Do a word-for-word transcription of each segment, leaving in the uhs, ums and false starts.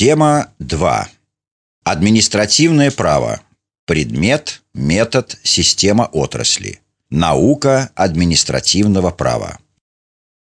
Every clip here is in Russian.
Тема два. Административное право. Предмет, метод, система отрасли. Наука административного права.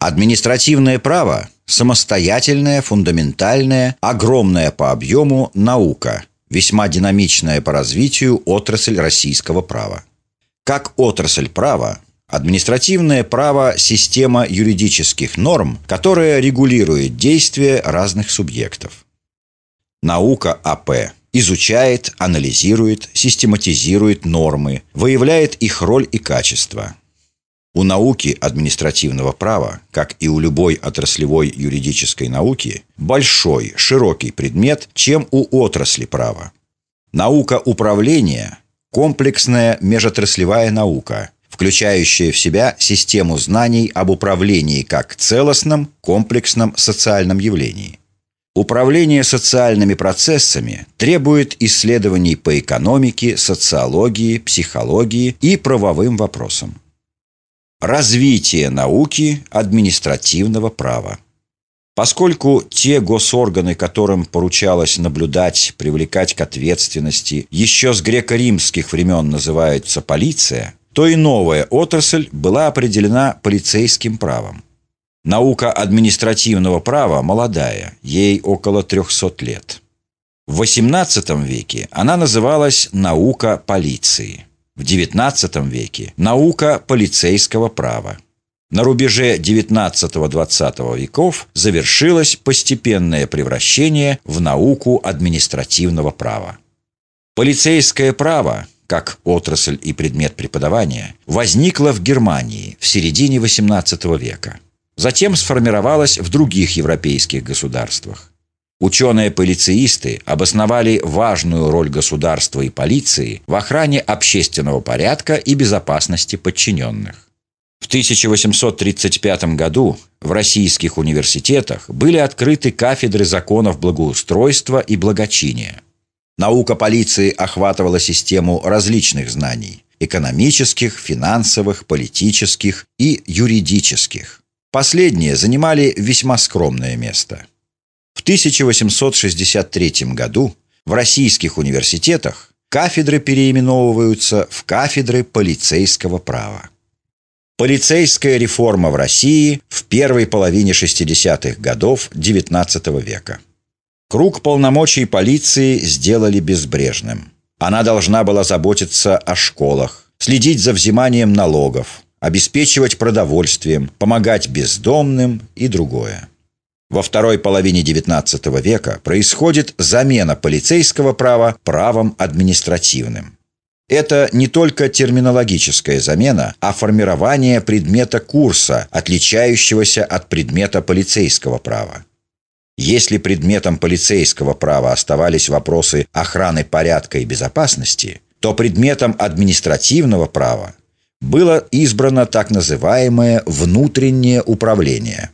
Административное право – самостоятельная, фундаментальная, огромная по объему наука, весьма динамичная по развитию отрасль российского права. Как отрасль права, административное право – система юридических норм, которая регулирует действия разных субъектов. Наука АП изучает, анализирует, систематизирует нормы, выявляет их роль и качество. У науки административного права, как и у любой отраслевой юридической науки, большой, широкий предмет, чем у отрасли права. Наука управления – комплексная межотраслевая наука, включающая в себя систему знаний об управлении как целостном, комплексном социальном явлении. Управление социальными процессами требует исследований по экономике, социологии, психологии и правовым вопросам. Развитие науки административного права. Поскольку те госорганы, которым поручалось наблюдать, привлекать к ответственности, еще с греко-римских времен называются полиция, то и новая отрасль была определена полицейским правом. Наука административного права молодая, ей около трёхсот лет. В восемнадцатом веке она называлась «наука полиции», в девятнадцатом веке – «наука полицейского права». На рубеже девятнадцатого-двадцатого веков завершилось постепенное превращение в науку административного права. Полицейское право, как отрасль и предмет преподавания, возникло в Германии в середине восемнадцатого века. Затем сформировалась в других европейских государствах. Ученые-полицеисты обосновали важную роль государства и полиции в охране общественного порядка и безопасности подчиненных. В тысяча восемьсот тридцать пятом году в российских университетах были открыты кафедры законов благоустройства и благочиния. Наука полиции охватывала систему различных знаний – экономических, финансовых, политических и юридических. Последние занимали весьма скромное место. В тысяча восемьсот шестьдесят третьем году в российских университетах кафедры переименовываются в кафедры полицейского права. Полицейская реформа в России в первой половине шестидесятых годов девятнадцатого века. Круг полномочий полиции сделали безбрежным. Она должна была заботиться о школах, следить за взиманием налогов, обеспечивать продовольствием, помогать бездомным и другое. Во второй половине девятнадцатого века происходит замена полицейского права правом административным. Это не только терминологическая замена, а формирование предмета курса, отличающегося от предмета полицейского права. Если предметом полицейского права оставались вопросы охраны порядка и безопасности, то предметом административного права было избрано так называемое «внутреннее управление».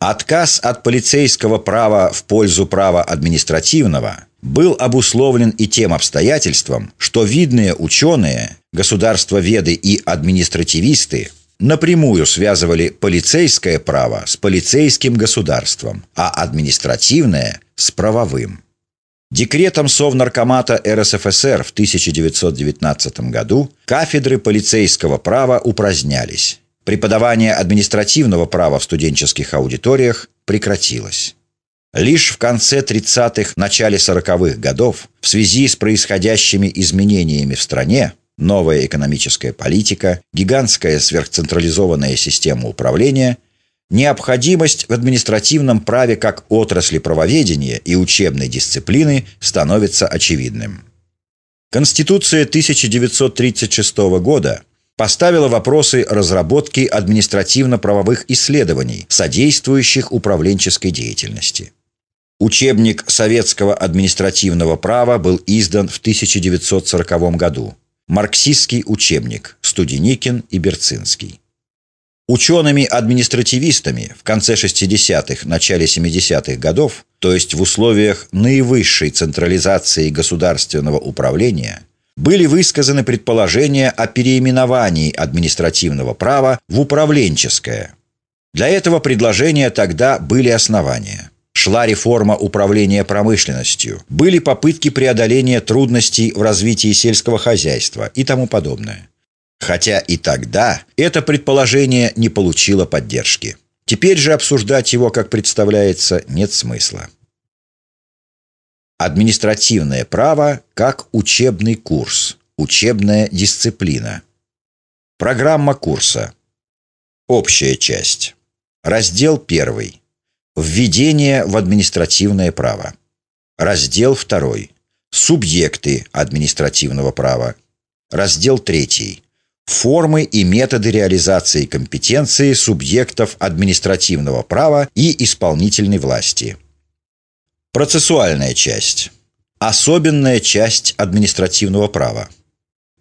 Отказ от полицейского права в пользу права административного был обусловлен и тем обстоятельством, что видные ученые, государствоведы и административисты напрямую связывали полицейское право с полицейским государством, а административное – с правовым. Декретом Совнаркомата эр эс эф эс эр в тысяча девятьсот девятнадцатом году кафедры полицейского права упразднялись. Преподавание административного права в студенческих аудиториях прекратилось. Лишь в конце тридцатых, начале сороковых годов в связи с происходящими изменениями в стране новая экономическая политика, гигантская сверхцентрализованная система управления – необходимость в административном праве как отрасли правоведения и учебной дисциплины становится очевидным. Конституция тысяча девятьсот тридцать шестого года поставила вопросы разработки административно-правовых исследований, содействующих управленческой деятельности. Учебник советского административного права был издан в тысяча девятьсот сороковом году. Марксистский учебник Студеникин и Берцинский. Учеными-административистами в конце шестидесятых, начале семидесятых годов, то есть в условиях наивысшей централизации государственного управления, были высказаны предположения о переименовании административного права в управленческое. Для этого предложения тогда были основания. шла реформа управления промышленностью, были попытки преодоления трудностей в развитии сельского хозяйства и тому подобное. Хотя и тогда это предположение не получило поддержки. Теперь же обсуждать его, как представляется, нет смысла. Административное право как учебный курс, учебная дисциплина. Программа курса. Общая часть. Раздел первый. Введение в административное право. Раздел второй. Субъекты административного права. Раздел три. Формы и методы реализации компетенции субъектов административного права и исполнительной власти. Процессуальная часть. Особенная часть административного права.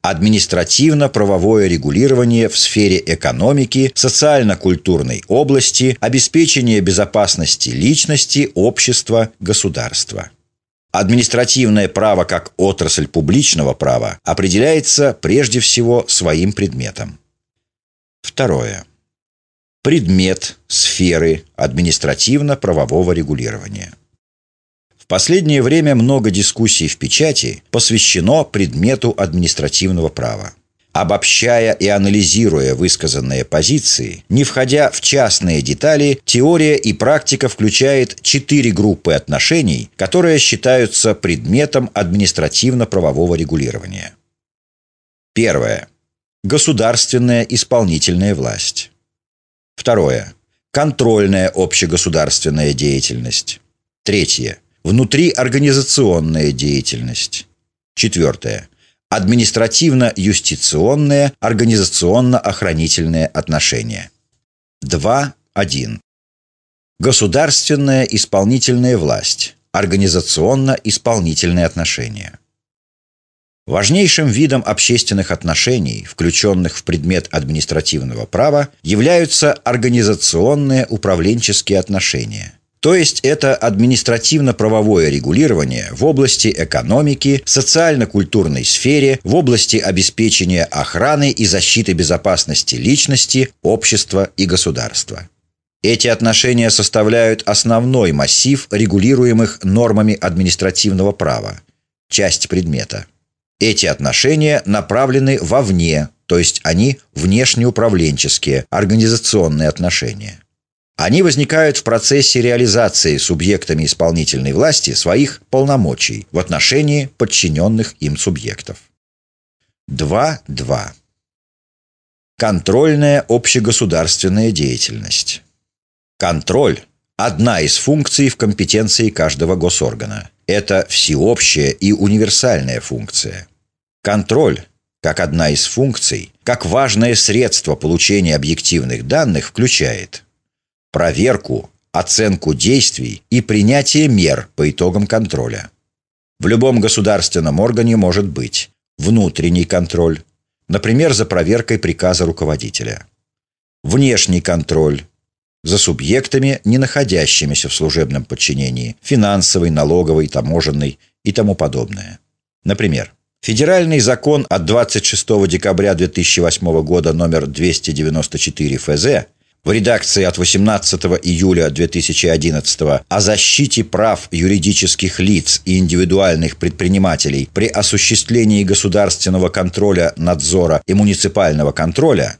Административно-правовое регулирование в сфере экономики, социально-культурной области, обеспечение безопасности личности, общества, государства. Административное право как отрасль публичного права определяется прежде всего своим предметом. Второе. Предмет сферы административно-правового регулирования. В последнее время много дискуссий в печати посвящено предмету административного права. Обобщая и анализируя высказанные позиции, не входя в частные детали, теория и практика включает четыре группы отношений, которые считаются предметом административно-правового регулирования. Первое. Государственная исполнительная власть. Второе. Контрольная общегосударственная деятельность. Третье. Внутриорганизационная деятельность. Четвертое. Административно-юстиционные, организационно-охранительные отношения. два точка один. Государственная исполнительная власть, организационно-исполнительные отношения. Важнейшим видом общественных отношений, включенных в предмет административного права, являются организационные управленческие отношения. То есть это административно-правовое регулирование в области экономики, социально-культурной сфере, в области обеспечения охраны и защиты безопасности личности, общества и государства. Эти отношения составляют основной массив регулируемых нормами административного права, часть предмета. Эти отношения направлены вовне, то есть они внешнеуправленческие, организационные отношения. Они возникают в процессе реализации субъектами исполнительной власти своих полномочий в отношении подчиненных им субъектов. два точка два. Контрольная общегосударственная деятельность. Контроль – одна из функций в компетенции каждого госоргана. Это всеобщая и универсальная функция. Контроль – как одна из функций, как важное средство получения объективных данных включает проверку, оценку действий и принятие мер по итогам контроля. В любом государственном органе может быть внутренний контроль, например, за проверкой приказа руководителя, внешний контроль, за субъектами, не находящимися в служебном подчинении, финансовый, налоговый, таможенный и тому подобное. Например, Федеральный закон от двадцать шестого декабря две тысячи восьмого года номер двести девяносто четыре эф зэ в редакции от восемнадцатого июля две тысячи одиннадцатого о защите прав юридических лиц и индивидуальных предпринимателей при осуществлении государственного контроля, надзора и муниципального контроля,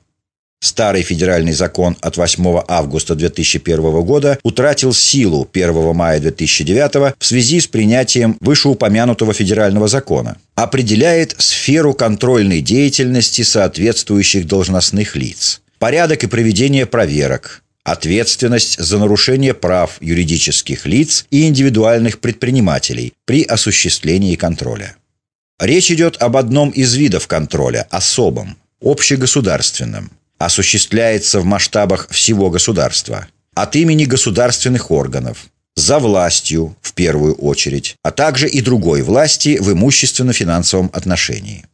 старый федеральный закон от восьмого августа две тысячи первого года утратил силу первого мая две тысячи девятого в связи с принятием вышеупомянутого федерального закона, определяет сферу контрольной деятельности соответствующих должностных лиц, порядок и проведение проверок, ответственность за нарушение прав юридических лиц и индивидуальных предпринимателей при осуществлении контроля. Речь идет об одном из видов контроля – особом, общегосударственном. Осуществляется в масштабах всего государства, от имени государственных органов, за властью, в первую очередь, а также и другой власти в имущественно-финансовом отношении.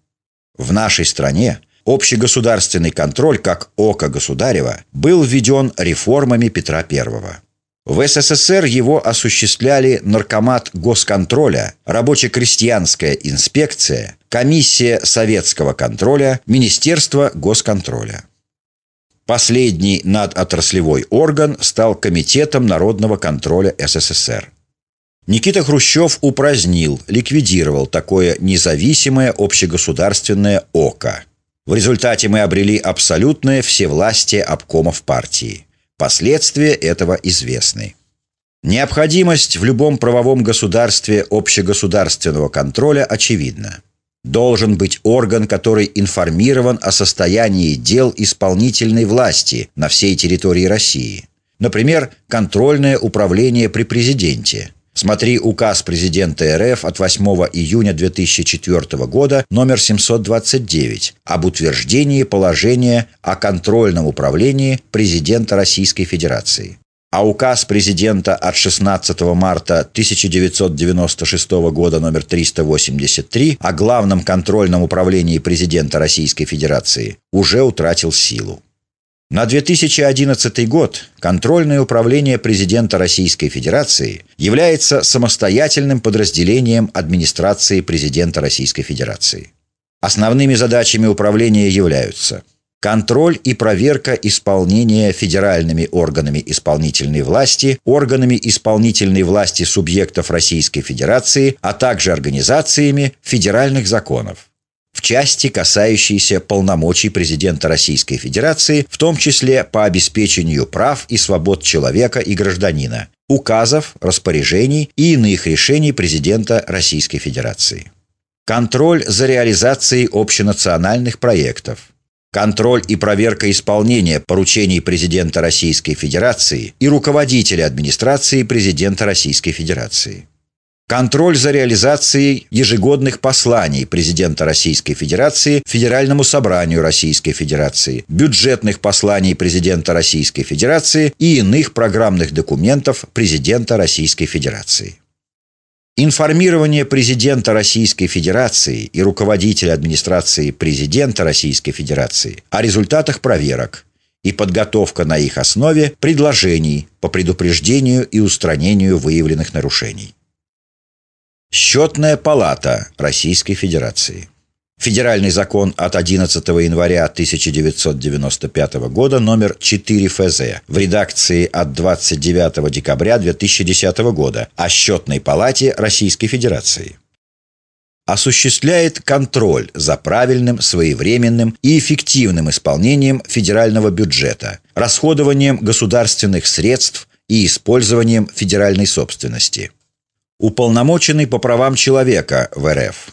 В нашей стране общегосударственный контроль, как око государева, был введен реформами Петра Первого. В эс эс эс эр его осуществляли Наркомат госконтроля, Рабоче-крестьянская инспекция, Комиссия советского контроля, Министерство госконтроля. Последний надотраслевой орган стал Комитетом народного контроля СССР. Никита Хрущев упразднил, ликвидировал такое независимое общегосударственное око. В результате мы обрели абсолютное всевластие обкомов партии. Последствия этого известны. Необходимость в любом правовом государстве общегосударственного контроля очевидна. Должен быть орган, который информирован о состоянии дел исполнительной власти на всей территории России. Например, контрольное управление при президенте. Смотри указ президента РФ от восьмого июня две тысячи четвёртого года номер семьсот двадцать девять об утверждении положения о контрольном управлении президента Российской Федерации. А указ президента от шестнадцатого марта тысяча девятьсот девяносто шестого года номер триста восемьдесят три о главном контрольном управлении президента Российской Федерации уже утратил силу. На две тысячи одиннадцатый год контрольное управление президента Российской Федерации является самостоятельным подразделением администрации президента Российской Федерации. Основными задачами управления являются: контроль и проверка исполнения федеральными органами исполнительной власти, органами исполнительной власти субъектов Российской Федерации, а также организациями федеральных законов, в части, касающейся полномочий президента Российской Федерации, в том числе по обеспечению прав и свобод человека и гражданина, указов, распоряжений и иных решений президента Российской Федерации. Контроль за реализацией общенациональных проектов. Контроль и проверка исполнения поручений президента Российской Федерации и руководителя администрации президента Российской Федерации. Контроль за реализацией ежегодных посланий президента Российской Федерации Федеральному собранию Российской Федерации, бюджетных посланий президента Российской Федерации и иных программных документов президента Российской Федерации. Информирование президента Российской Федерации и руководителя администрации президента Российской Федерации о результатах проверок и подготовка на их основе предложений по предупреждению и устранению выявленных нарушений. Счетная палата Российской Федерации. Федеральный закон от одиннадцатого января тысяча девятьсот девяносто пятого года номер четыре эф зэ в редакции от двадцать девятого декабря две тысячи десятого года о Счетной палате Российской Федерации. Осуществляет контроль за правильным, своевременным и эффективным исполнением федерального бюджета, расходованием государственных средств и использованием федеральной собственности. Уполномоченный по правам человека в эр эф.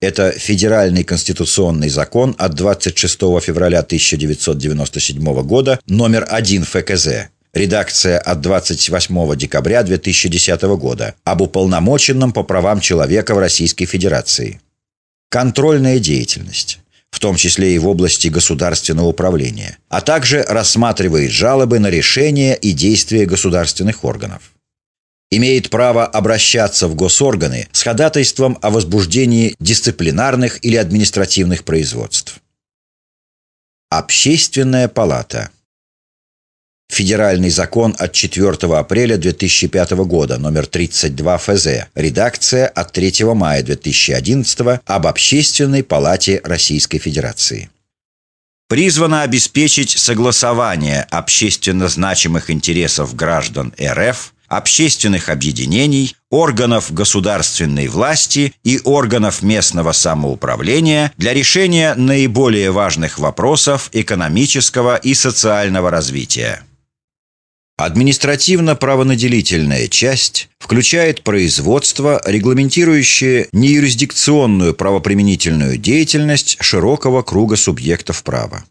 Это Федеральный конституционный закон от двадцать шестого февраля тысяча девятьсот девяносто седьмого года, номер один эф ка зэ, редакция от двадцать восьмого декабря две тысячи десятого года, об уполномоченном по правам человека в Российской Федерации. Контрольная деятельность, в том числе и в области государственного управления, а также рассматривает жалобы на решения и действия государственных органов. Имеет право обращаться в госорганы с ходатайством о возбуждении дисциплинарных или административных производств. Общественная палата. Федеральный закон от четвёртого апреля две тысячи пятого года, номер тридцать два эф зэ, редакция от третьего мая две тысячи одиннадцатого об Общественной палате Российской Федерации. Призвана обеспечить согласование общественно значимых интересов граждан эр эф, общественных объединений, органов государственной власти и органов местного самоуправления для решения наиболее важных вопросов экономического и социального развития. Административно-правонаделительная часть включает производство, регламентирующее неюрисдикционную правоприменительную деятельность широкого круга субъектов права.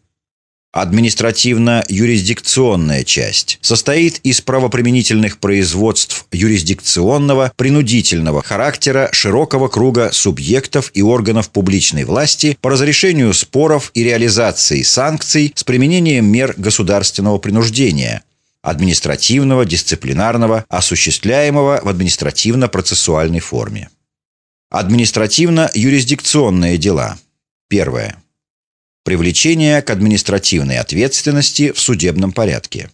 Административно-юрисдикционная часть состоит из правоприменительных производств юрисдикционного, принудительного характера широкого круга субъектов и органов публичной власти по разрешению споров и реализации санкций с применением мер государственного принуждения, административного, дисциплинарного, осуществляемого в административно-процессуальной форме. Административно-юрисдикционные дела. Первое. Привлечение к административной ответственности в судебном порядке.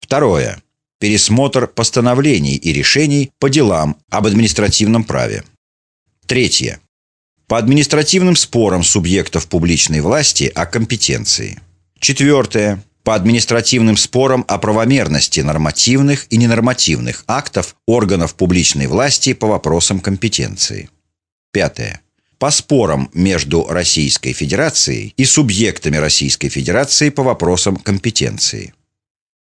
Второе. Пересмотр постановлений и решений по делам об административном праве. Третье. По административным спорам субъектов публичной власти о компетенции. Четвертое. по административным спорам о правомерности нормативных и ненормативных актов органов публичной власти по вопросам компетенции. Пятое. По спорам между Российской Федерацией и субъектами Российской Федерации по вопросам компетенции.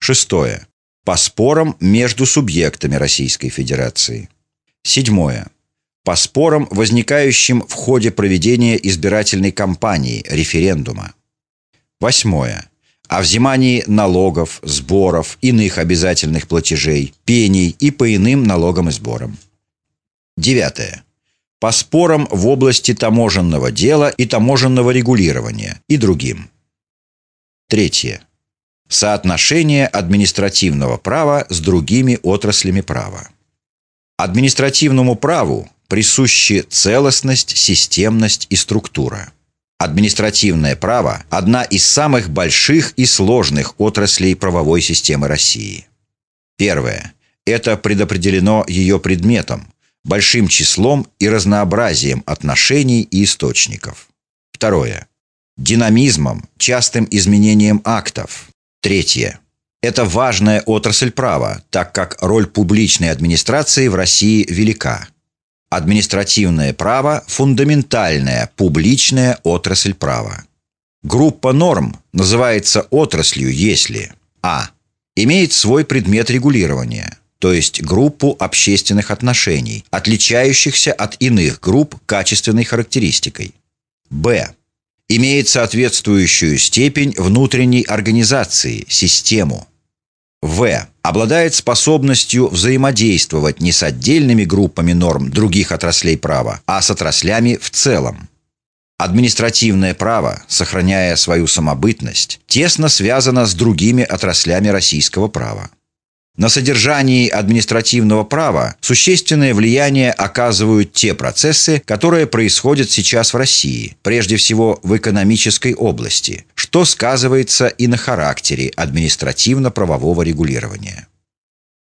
Шестое. По спорам между субъектами Российской Федерации. Седьмое. По спорам, возникающим в ходе проведения избирательной кампании, референдума. Восьмое. О взимании налогов, сборов, иных обязательных платежей, пений и по иным налогам и сборам. Девятое. По спорам в области таможенного дела и таможенного регулирования и другим. Третье. Соотношение административного права с другими отраслями права. Административному праву присущи целостность, системность и структура. Административное право – одна из самых больших и сложных отраслей правовой системы России. Первое. Это предопределено ее предметом, большим числом и разнообразием отношений и источников. Второе. Динамизмом, частым изменением актов. Третье. Это важная отрасль права, так как роль публичной администрации в России велика. Административное право – фундаментальная публичная отрасль права. Группа норм называется отраслью, если а. Имеет свой предмет регулирования, то есть группу общественных отношений, отличающихся от иных групп качественной характеристикой. Б. Имеет соответствующую степень внутренней организации, систему. В. Обладает способностью взаимодействовать не с отдельными группами норм других отраслей права, а с отраслями в целом. Административное право, сохраняя свою самобытность, тесно связано с другими отраслями российского права. На содержании административного права существенное влияние оказывают те процессы, которые происходят сейчас в России, прежде всего в экономической области, что сказывается и на характере административно-правового регулирования.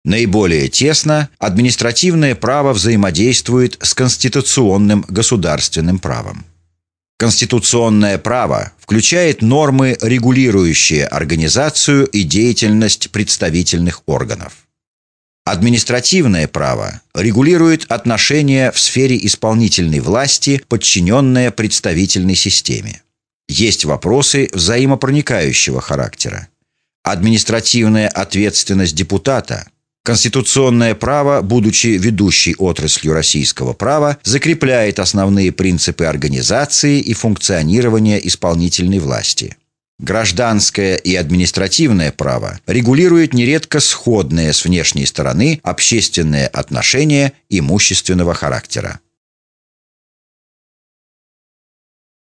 Наиболее тесно административное право взаимодействует с конституционным государственным правом. Конституционное право включает нормы, регулирующие организацию и деятельность представительных органов. Административное право регулирует отношения в сфере исполнительной власти, подчиненные представительной системе. Есть вопросы взаимопроникающего характера. Административная ответственность депутата. Конституционное право, будучи ведущей отраслью российского права, закрепляет основные принципы организации и функционирования исполнительной власти. Гражданское и административное право регулирует нередко сходные с внешней стороны общественные отношения имущественного характера.